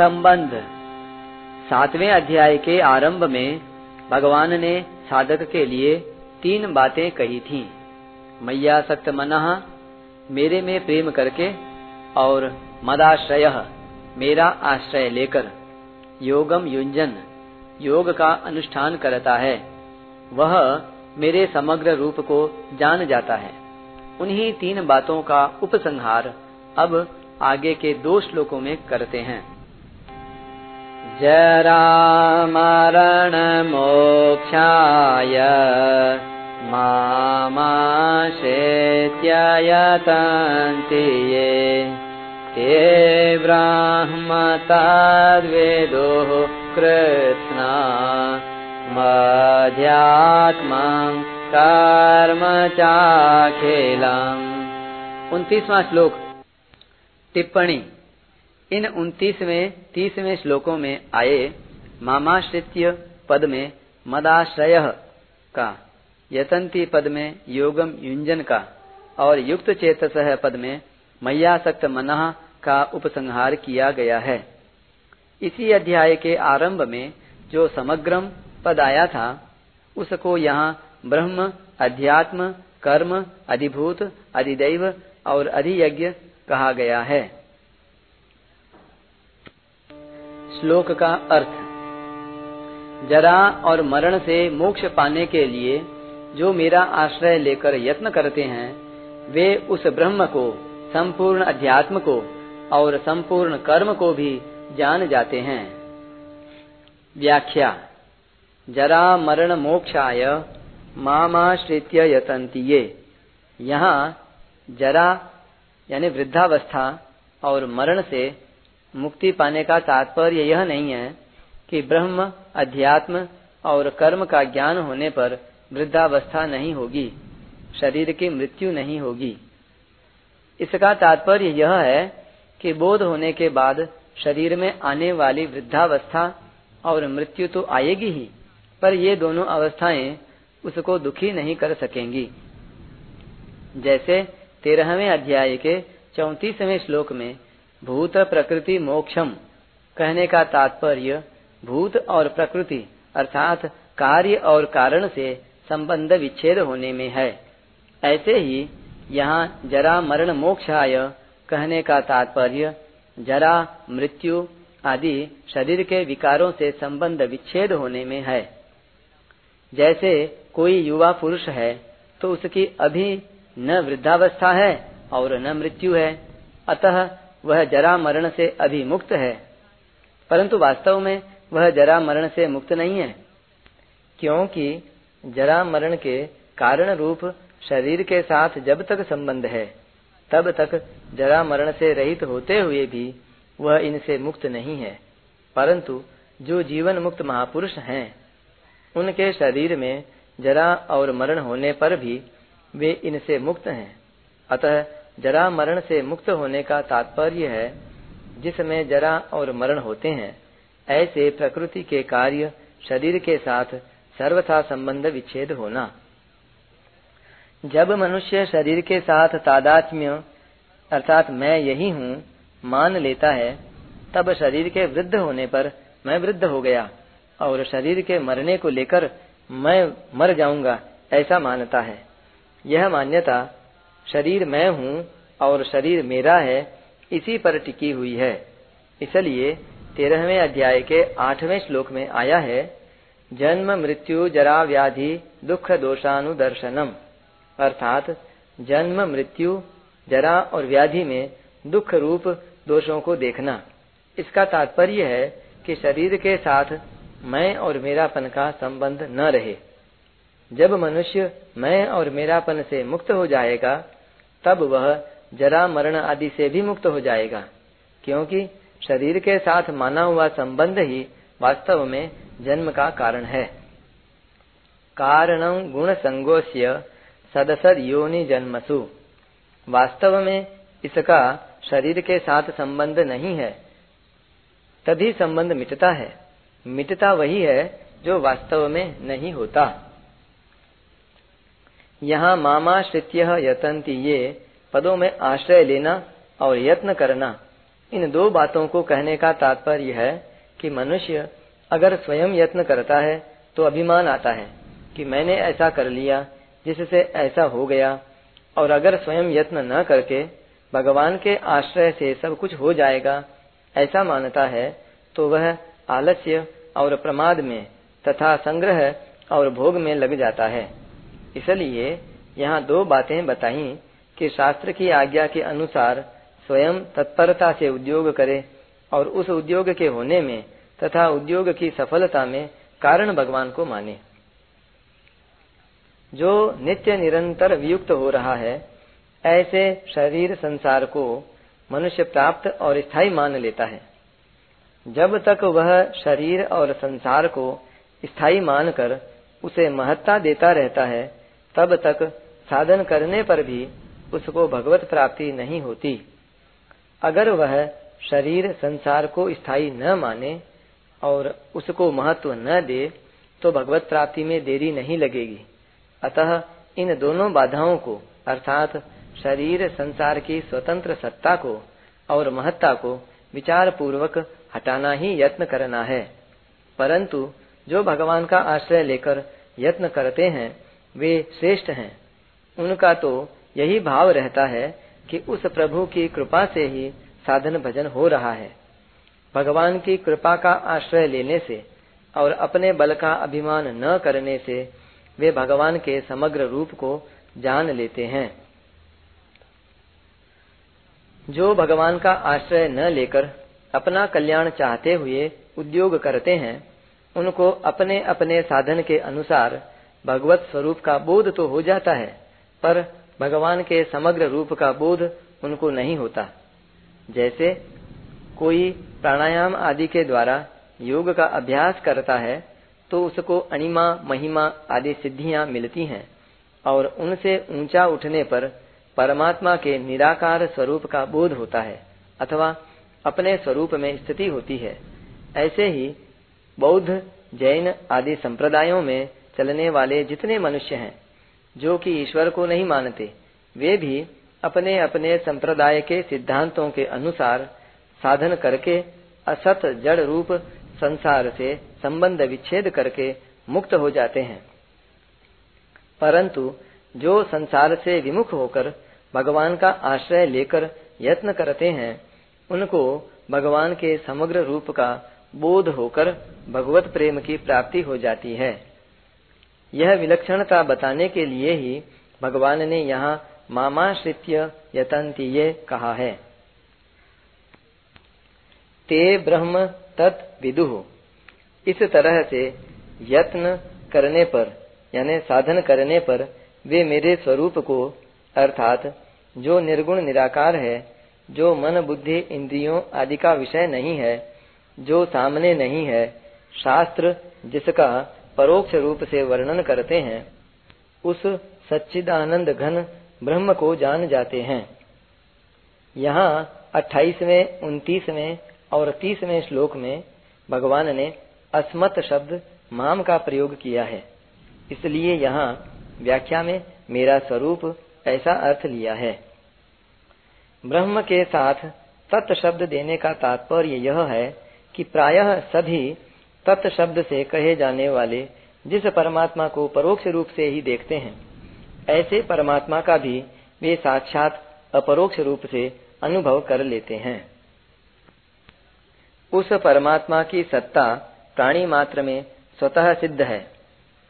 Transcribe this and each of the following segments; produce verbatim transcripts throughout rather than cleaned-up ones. संबंध। सातवें अध्याय के आरंभ में भगवान ने साधक के लिए तीन बातें कही थीं। मय्या सक्त मनः, मेरे में प्रेम करके, और मदाश्रयः, मेरा आश्रय लेकर। योगम युञ्जन, योग का अनुष्ठान करता है, वह मेरे समग्र रूप को जान जाता है। उन्हीं तीन बातों का उपसंहार अब आगे के दो श्लोकों में करते हैं। जरा मरण मोक्षाय मामाश्रित्ययतन्ति ये ते ब्रह्म तद्विदुः कृत्स्न मध्यात्मं कर्म चाखिलम्। उनतीसवां श्लोक। टिप्पणी। इन उनतीसवें तीसवें श्लोकों में आए मामाश्रित्य पद में मदाश्रयः का, यतंती पद में योगम युञ्जन का और युक्त चेतसः पद में मय्यासक्त मनः का उपसंहार किया गया है। इसी अध्याय के आरंभ में जो समग्रम पद आया था उसको यहाँ ब्रह्म, अध्यात्म, कर्म, अधिभूत, अधिदैव और अधियज्ञ कहा गया है। श्लोक का अर्थ। जरा और मरण से मोक्ष पाने के लिए जो मेरा आश्रय लेकर यत्न करते हैं, वे उस ब्रह्म को, संपूर्ण अध्यात्म को और संपूर्ण कर्म को भी जान जाते हैं। व्याख्या। जरा मरण मोक्षाय मामाश्रित्य यतन्ति ये, यहाँ जरा यानी वृद्धावस्था और मरण से मुक्ति पाने का तात्पर्य यह नहीं है कि ब्रह्म, अध्यात्म और कर्म का ज्ञान होने पर वृद्धावस्था नहीं होगी, शरीर की मृत्यु नहीं होगी। इसका तात्पर्य यह है कि बोध होने के बाद शरीर में आने वाली वृद्धावस्था और मृत्यु तो आएगी ही, पर ये दोनों अवस्थाएं उसको दुखी नहीं कर सकेंगी। जैसे तेरहवें अध्याय के चौंतीसवें श्लोक में भूत प्रकृति मोक्षम कहने का तात्पर्य भूत और प्रकृति अर्थात कार्य और कारण से संबंध विच्छेद होने में है। ऐसे ही यहाँ जरा मरण मोक्षाय कहने का तात्पर्य जरा, मृत्यु आदि शरीर के विकारों से संबंध विच्छेद होने में है। जैसे कोई युवा पुरुष है तो उसकी अभी न वृद्धावस्था है और न मृत्यु है, अतः वह जरा मरण से अभी मुक्त है, परंतु वास्तव में वह जरा मरण से मुक्त नहीं है, क्योंकि जरा मरण के कारण रूप शरीर के साथ जब तक संबंध है तब तक जरा मरण से रहित होते हुए भी वह इनसे मुक्त नहीं है। परंतु जो जीवन मुक्त महापुरुष हैं, उनके शरीर में जरा और मरण होने पर भी वे इनसे मुक्त हैं। अतः जरा मरण से मुक्त होने का तात्पर्य है जिसमें जरा और मरण होते हैं, ऐसे प्रकृति के कार्य शरीर के साथ सर्वथा संबंध विच्छेद होना। जब मनुष्य शरीर के साथ तादात्म्य अर्थात मैं यही हूँ मान लेता है, तब शरीर के वृद्ध होने पर मैं वृद्ध हो गया और शरीर के मरने को लेकर मैं मर जाऊंगा ऐसा मानता है। यह मान्यता शरीर मैं हूँ और शरीर मेरा है इसी पर टिकी हुई है। इसलिए तेरहवें अध्याय के आठवें श्लोक में आया है जन्म मृत्यु जरा व्याधि दुख दोषानुदर्शनम, अर्थात जन्म मृत्यु जरा और व्याधि में दुख रूप दोषों को देखना। इसका तात्पर्य है कि शरीर के साथ मैं और मेरापन का संबंध न रहे। जब मनुष्य मैं और मेरापन से मुक्त हो जाएगा तब वह जरा मरण आदि से भी मुक्त हो जाएगा, क्योंकि शरीर के साथ माना हुआ संबंध ही वास्तव में जन्म का कारण है। कारणं गुण संगोस्य सदसद योनि जन्मसु, वास्तव में इसका शरीर के साथ संबंध नहीं है, तभी संबंध मिटता है। मिटता वही है जो वास्तव में नहीं होता। यहाँ मामाश्रित्य यतन्ति ये पदों में आश्रय लेना और यत्न करना इन दो बातों को कहने का तात्पर्य है कि मनुष्य अगर स्वयं यत्न करता है तो अभिमान आता है कि मैंने ऐसा कर लिया जिससे ऐसा हो गया, और अगर स्वयं यत्न न करके भगवान के आश्रय से सब कुछ हो जाएगा ऐसा मानता है तो वह आलस्य और प्रमाद में तथा संग्रह और भोग में लग जाता है। इसलिए यहाँ दो बातें बताई कि शास्त्र की आज्ञा के अनुसार स्वयं तत्परता से उद्योग करे और उस उद्योग के होने में तथा उद्योग की सफलता में कारण भगवान को माने। जो नित्य निरंतर वियुक्त हो रहा है ऐसे शरीर संसार को मनुष्य प्राप्त और स्थायी मान लेता है। जब तक वह शरीर और संसार को स्थायी मानकर उसे महत्ता देता रहता है तब तक साधन करने पर भी उसको भगवत प्राप्ति नहीं होती। अगर वह शरीर संसार को स्थायी न माने और उसको महत्व न दे तो भगवत प्राप्ति में देरी नहीं लगेगी। अतः इन दोनों बाधाओं को अर्थात शरीर संसार की स्वतंत्र सत्ता को और महत्ता को विचार पूर्वक हटाना ही यत्न करना है। परंतु जो भगवान का आश्रय लेकर यत्न करते हैं वे श्रेष्ठ हैं। उनका तो यही भाव रहता है कि उस प्रभु की कृपा से ही साधन भजन हो रहा है। भगवान की कृपा का आश्रय लेने से और अपने बल का अभिमान न करने से वे भगवान के समग्र रूप को जान लेते हैं। जो भगवान का आश्रय न लेकर अपना कल्याण चाहते हुए उद्योग करते हैं उनको अपने अपने साधन के अनुसार भगवत स्वरूप का बोध तो हो जाता है, पर भगवान के समग्र रूप का बोध उनको नहीं होता। जैसे कोई प्राणायाम आदि के द्वारा योग का अभ्यास करता है तो उसको अणिमा महिमा आदि सिद्धियां मिलती हैं और उनसे ऊंचा उठने पर परमात्मा के निराकार स्वरूप का बोध होता है अथवा अपने स्वरूप में स्थिति होती है। ऐसे ही बौद्ध जैन आदि संप्रदायों में चलने वाले जितने मनुष्य हैं जो कि ईश्वर को नहीं मानते वे भी अपने अपने संप्रदाय के सिद्धांतों के अनुसार साधन करके असत जड़ रूप संसार से संबंध विच्छेद करके मुक्त हो जाते हैं। परंतु जो संसार से विमुख होकर भगवान का आश्रय लेकर यत्न करते हैं उनको भगवान के समग्र रूप का बोध होकर भगवत प्रेम की प्राप्ति हो जाती है। यह विलक्षणता बताने के लिए ही भगवान ने यहाँ मामाश्रित्य यतन्ति ये कहा है। ते ब्रह्म तत् विदुः। इस तरह से यत्न करने पर यानी साधन करने पर वे मेरे स्वरूप को अर्थात जो निर्गुण निराकार है, जो मन बुद्धि इंद्रियों आदि का विषय नहीं है, जो सामने नहीं है, शास्त्र जिसका परोक्ष रूप से वर्णन करते हैं, उस सच्चिदानंद घन ब्रह्म को जान जाते हैं। यहाँ अट्ठाईसवें, उनतीसवें और तीसवें श्लोक में भगवान ने अस्मत् शब्द माम का प्रयोग किया है, इसलिए यहाँ व्याख्या में मेरा स्वरूप ऐसा अर्थ लिया है। ब्रह्म के साथ तत् शब्द देने का तात्पर्य यह है कि प्रायः सभी तत् शब्द से कहे जाने वाले जिस परमात्मा को परोक्ष रूप से ही देखते हैं ऐसे परमात्मा का भी वे साक्षात अपरोक्ष रूप से अनुभव कर लेते हैं। उस परमात्मा की सत्ता प्राणी मात्र में स्वतः सिद्ध है,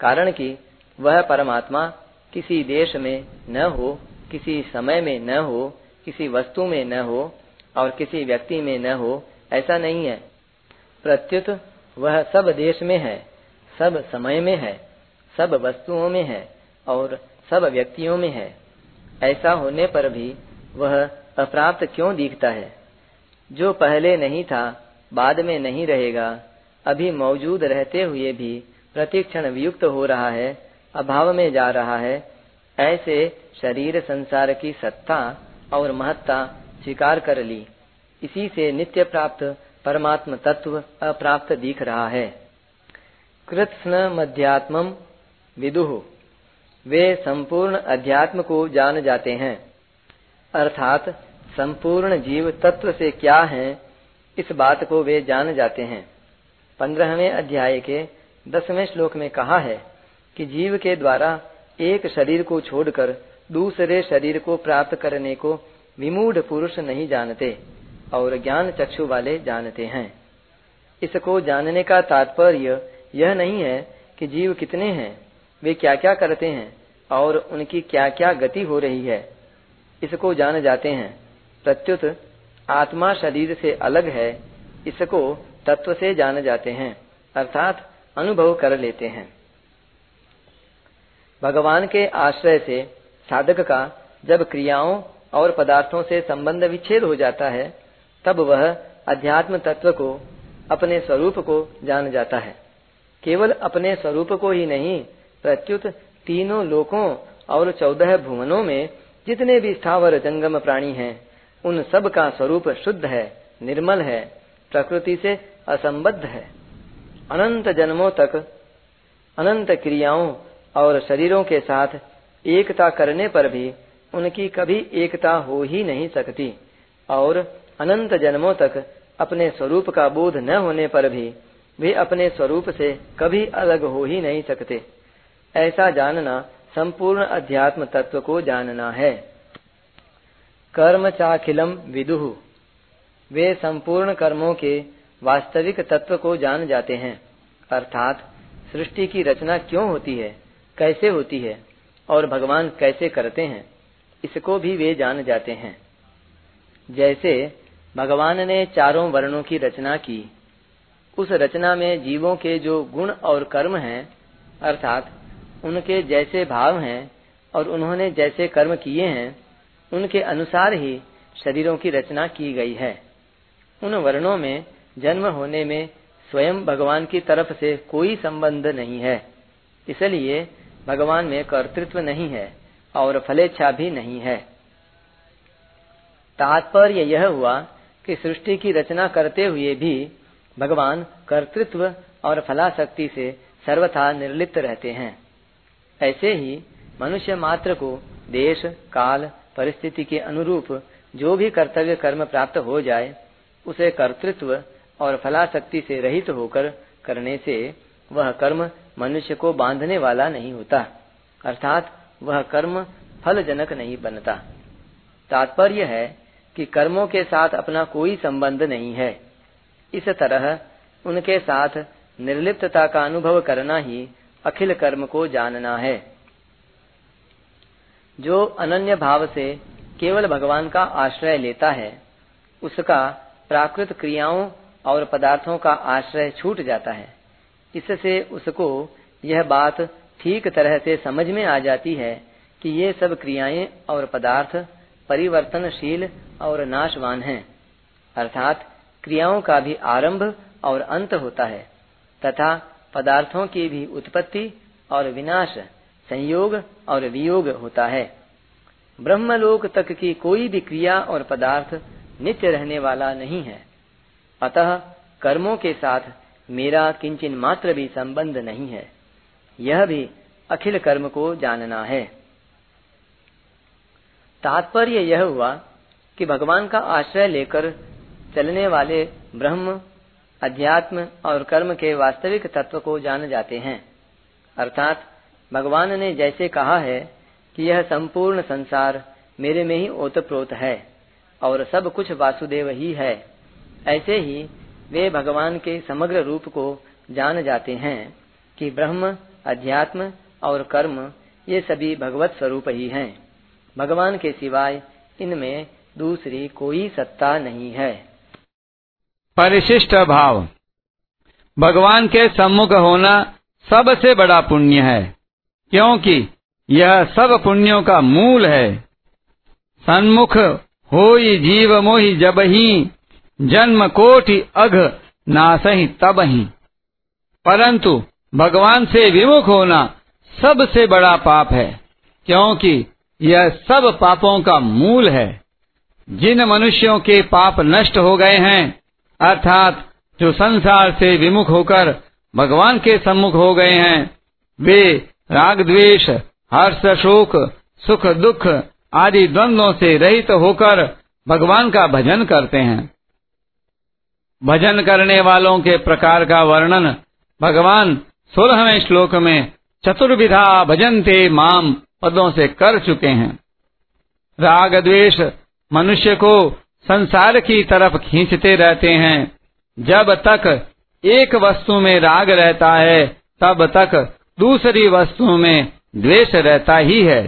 कारण कि वह परमात्मा किसी देश में न हो, किसी समय में न हो, किसी वस्तु में न हो और किसी व्यक्ति में न हो ऐसा नहीं है। प्रत्युत वह सब देश में है, सब समय में है, सब वस्तुओं में है और सब व्यक्तियों में है। ऐसा होने पर भी वह अप्राप्त क्यों दिखता है? जो पहले नहीं था बाद में नहीं रहेगा, अभी मौजूद रहते हुए भी प्रतिक्षण वियुक्त हो रहा है, अभाव में जा रहा है। ऐसे शरीर संसार की सत्ता और महत्ता स्वीकार कर ली, इसी से नित्य प्राप्त परमात्म तत्व अप्राप्त दिख रहा है। कृत्स्न मध्यात्मम विदुः। वे संपूर्ण अध्यात्म को जान जाते हैं अर्थात संपूर्ण जीव तत्व से क्या है, इस बात को वे जान जाते हैं। पंद्रहवें अध्याय के दसवें श्लोक में कहा है कि जीव के द्वारा एक शरीर को छोड़कर दूसरे शरीर को प्राप्त करने को विमूढ़ पुरुष नहीं जानते और ज्ञान चक्षु वाले जानते हैं। इसको जानने का तात्पर्य यह नहीं है कि जीव कितने हैं, वे क्या क्या करते हैं और उनकी क्या क्या गति हो रही है, इसको जान जाते हैं। प्रत्युत आत्मा शरीर से अलग है, इसको तत्व से जान जाते हैं, अर्थात अनुभव कर लेते हैं। भगवान के आश्रय से साधक का जब क्रियाओं और पदार्थों से संबंध विच्छेद हो जाता है, तब वह अध्यात्म तत्व को, अपने स्वरूप को जान जाता है। केवल अपने स्वरूप को ही नहीं, प्रत्युत तीनों लोकों और चौदह भुवनों में जितने भी स्थावर जंगम प्राणी हैं, उन सब का स्वरूप शुद्ध है, निर्मल है, प्रकृति से असंबद्ध है। अनंत जन्मों तक अनंत क्रियाओं और शरीरों के साथ एकता करने पर भी उनकी कभी एकता हो ही नहीं सकती, और अनंत जन्मों तक अपने स्वरूप का बोध न होने पर भी वे अपने स्वरूप से कभी अलग हो ही नहीं सकते। ऐसा जानना संपूर्ण अध्यात्म तत्व को जानना है। कर्म चाखिलम विदुः, वे संपूर्ण कर्मों के वास्तविक तत्व को जान जाते हैं, अर्थात सृष्टि की रचना क्यों होती है, कैसे होती है और भगवान कैसे करते हैं, इसको भी वे जान जाते हैं। जैसे भगवान ने चारों वर्णों की रचना की, उस रचना में जीवों के जो गुण और कर्म हैं, अर्थात उनके जैसे भाव हैं और उन्होंने जैसे कर्म किए हैं, उनके अनुसार ही शरीरों की रचना की गई है। उन वर्णों में जन्म होने में स्वयं भगवान की तरफ से कोई संबंध नहीं है, इसलिए भगवान में कर्तृत्व नहीं है और फलेच्छा भी नहीं है। तात्पर्य यह हुआ कि सृष्टि की रचना करते हुए भी भगवान कर्तृत्व और फलाशक्ति से सर्वथा निर्लिप्त रहते हैं। ऐसे ही मनुष्य मात्र को देश काल परिस्थिति के अनुरूप जो भी कर्तव्य कर्म प्राप्त हो जाए, उसे कर्तृत्व और फलाशक्ति से रहित होकर करने से वह कर्म मनुष्य को बांधने वाला नहीं होता, अर्थात वह कर्म फलजनक नहीं बनता। तात्पर्य है कि कर्मों के साथ अपना कोई संबंध नहीं है। इस तरह उनके साथ निर्लिप्तता का अनुभव करना ही अखिल कर्म को जानना है। जो अनन्य भाव से केवल भगवान का आश्रय लेता है, उसका प्राकृत क्रियाओं और पदार्थों का आश्रय छूट जाता है। इससे उसको यह बात ठीक तरह से समझ में आ जाती है कि ये सब क्रियाएं और पदार्थ परिवर्तनशील और नाशवान हैं, अर्थात क्रियाओं का भी आरंभ और अंत होता है तथा पदार्थों की भी उत्पत्ति और विनाश, संयोग और वियोग होता है। ब्रह्मलोक तक की कोई भी क्रिया और पदार्थ नित्य रहने वाला नहीं है। अतः कर्मों के साथ मेरा किंचन मात्र भी संबंध नहीं है। यह भी अखिल कर्म को जानना है। तात्पर्य यह हुआ कि भगवान का आश्रय लेकर चलने वाले ब्रह्म, अध्यात्म और कर्म के वास्तविक तत्व को जान जाते हैं, अर्थात भगवान ने जैसे कहा है कि यह संपूर्ण संसार मेरे में ही ओतप्रोत है और सब कुछ वासुदेव ही है, ऐसे ही वे भगवान के समग्र रूप को जान जाते हैं कि ब्रह्म, अध्यात्म और कर्म ये सभी भगवत स्वरूप ही हैं। भगवान के सिवाय इनमें दूसरी कोई सत्ता नहीं है। परिशिष्ट भाव, भगवान के सम्मुख होना सबसे बड़ा पुण्य है, क्योंकि यह सब पुण्यों का मूल है। सन्मुख होई जीव मोहि जबहि, जन्म कोटि अघ नासहि तबहि। परंतु भगवान से विमुख होना सबसे बड़ा पाप है, क्योंकि यह सब पापों का मूल है। जिन मनुष्यों के पाप नष्ट हो गए हैं, अर्थात जो संसार से विमुख होकर भगवान के सम्मुख हो गए हैं, वे राग द्वेष, हर्ष शोक, सुख दुख आदि द्वंद्वों से रहित होकर भगवान का भजन करते हैं। भजन करने वालों के प्रकार का वर्णन भगवान सोलहवें श्लोक में चतुर्विधा भजन्ते माम पदों से कर चुके हैं। राग द्वेष मनुष्य को संसार की तरफ खींचते रहते हैं। जब तक एक वस्तु में राग रहता है तब तक दूसरी वस्तु में द्वेष रहता ही है,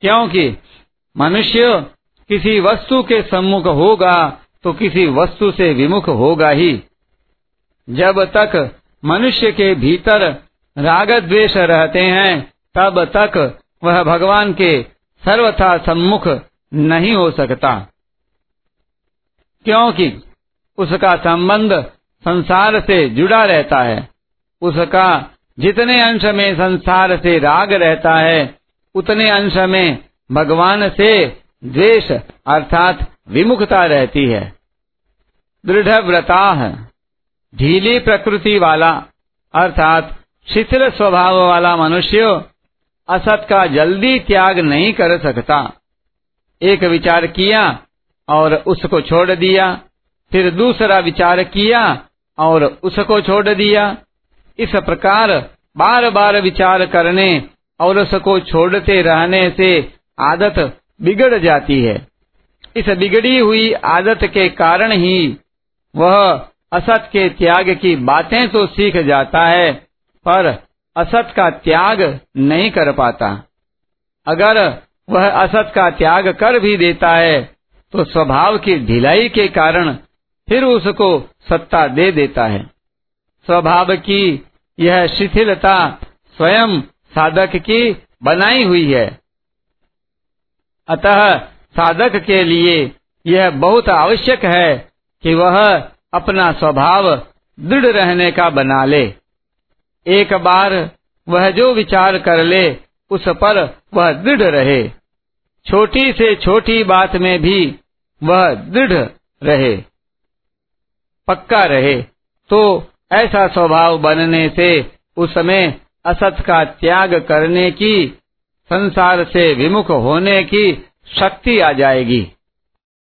क्योंकि मनुष्य किसी वस्तु के सम्मुख होगा तो किसी वस्तु से विमुख होगा ही। जब तक मनुष्य के भीतर राग द्वेष रहते हैं तब तक वह भगवान के सर्वथा सम्मुख नहीं हो सकता, क्योंकि उसका संबंध संसार से जुड़ा रहता है। उसका जितने अंश में संसार से राग रहता है उतने अंश में भगवान से द्वेष अर्थात विमुखता रहती है। दृढ़ व्रता है, ढीली प्रकृति वाला अर्थात शिथिल स्वभाव वाला मनुष्य असत का जल्दी त्याग नहीं कर सकता। एक विचार किया और उसको छोड़ दिया, फिर दूसरा विचार किया और उसको छोड़ दिया। इस प्रकार बार बार विचार करने और उसको छोड़ते रहने से आदत बिगड़ जाती है। इस बिगड़ी हुई आदत के कारण ही वह असत के त्याग की बातें तो सीख जाता है पर असत का त्याग नहीं कर पाता। अगर वह असत का त्याग कर भी देता है तो स्वभाव की ढिलाई के कारण फिर उसको सत्ता दे देता है। स्वभाव की यह शिथिलता स्वयं साधक की बनाई हुई है, अतः साधक के लिए यह बहुत आवश्यक है कि वह अपना स्वभाव दृढ़ रहने का बना ले। एक बार वह जो विचार कर ले उस पर वह दृढ़ रहे। छोटी से छोटी बात में भी वह दृढ़ रहे, पक्का रहे, तो ऐसा स्वभाव बनने से उसमें असत का त्याग करने की, संसार से विमुख होने की शक्ति आ जाएगी।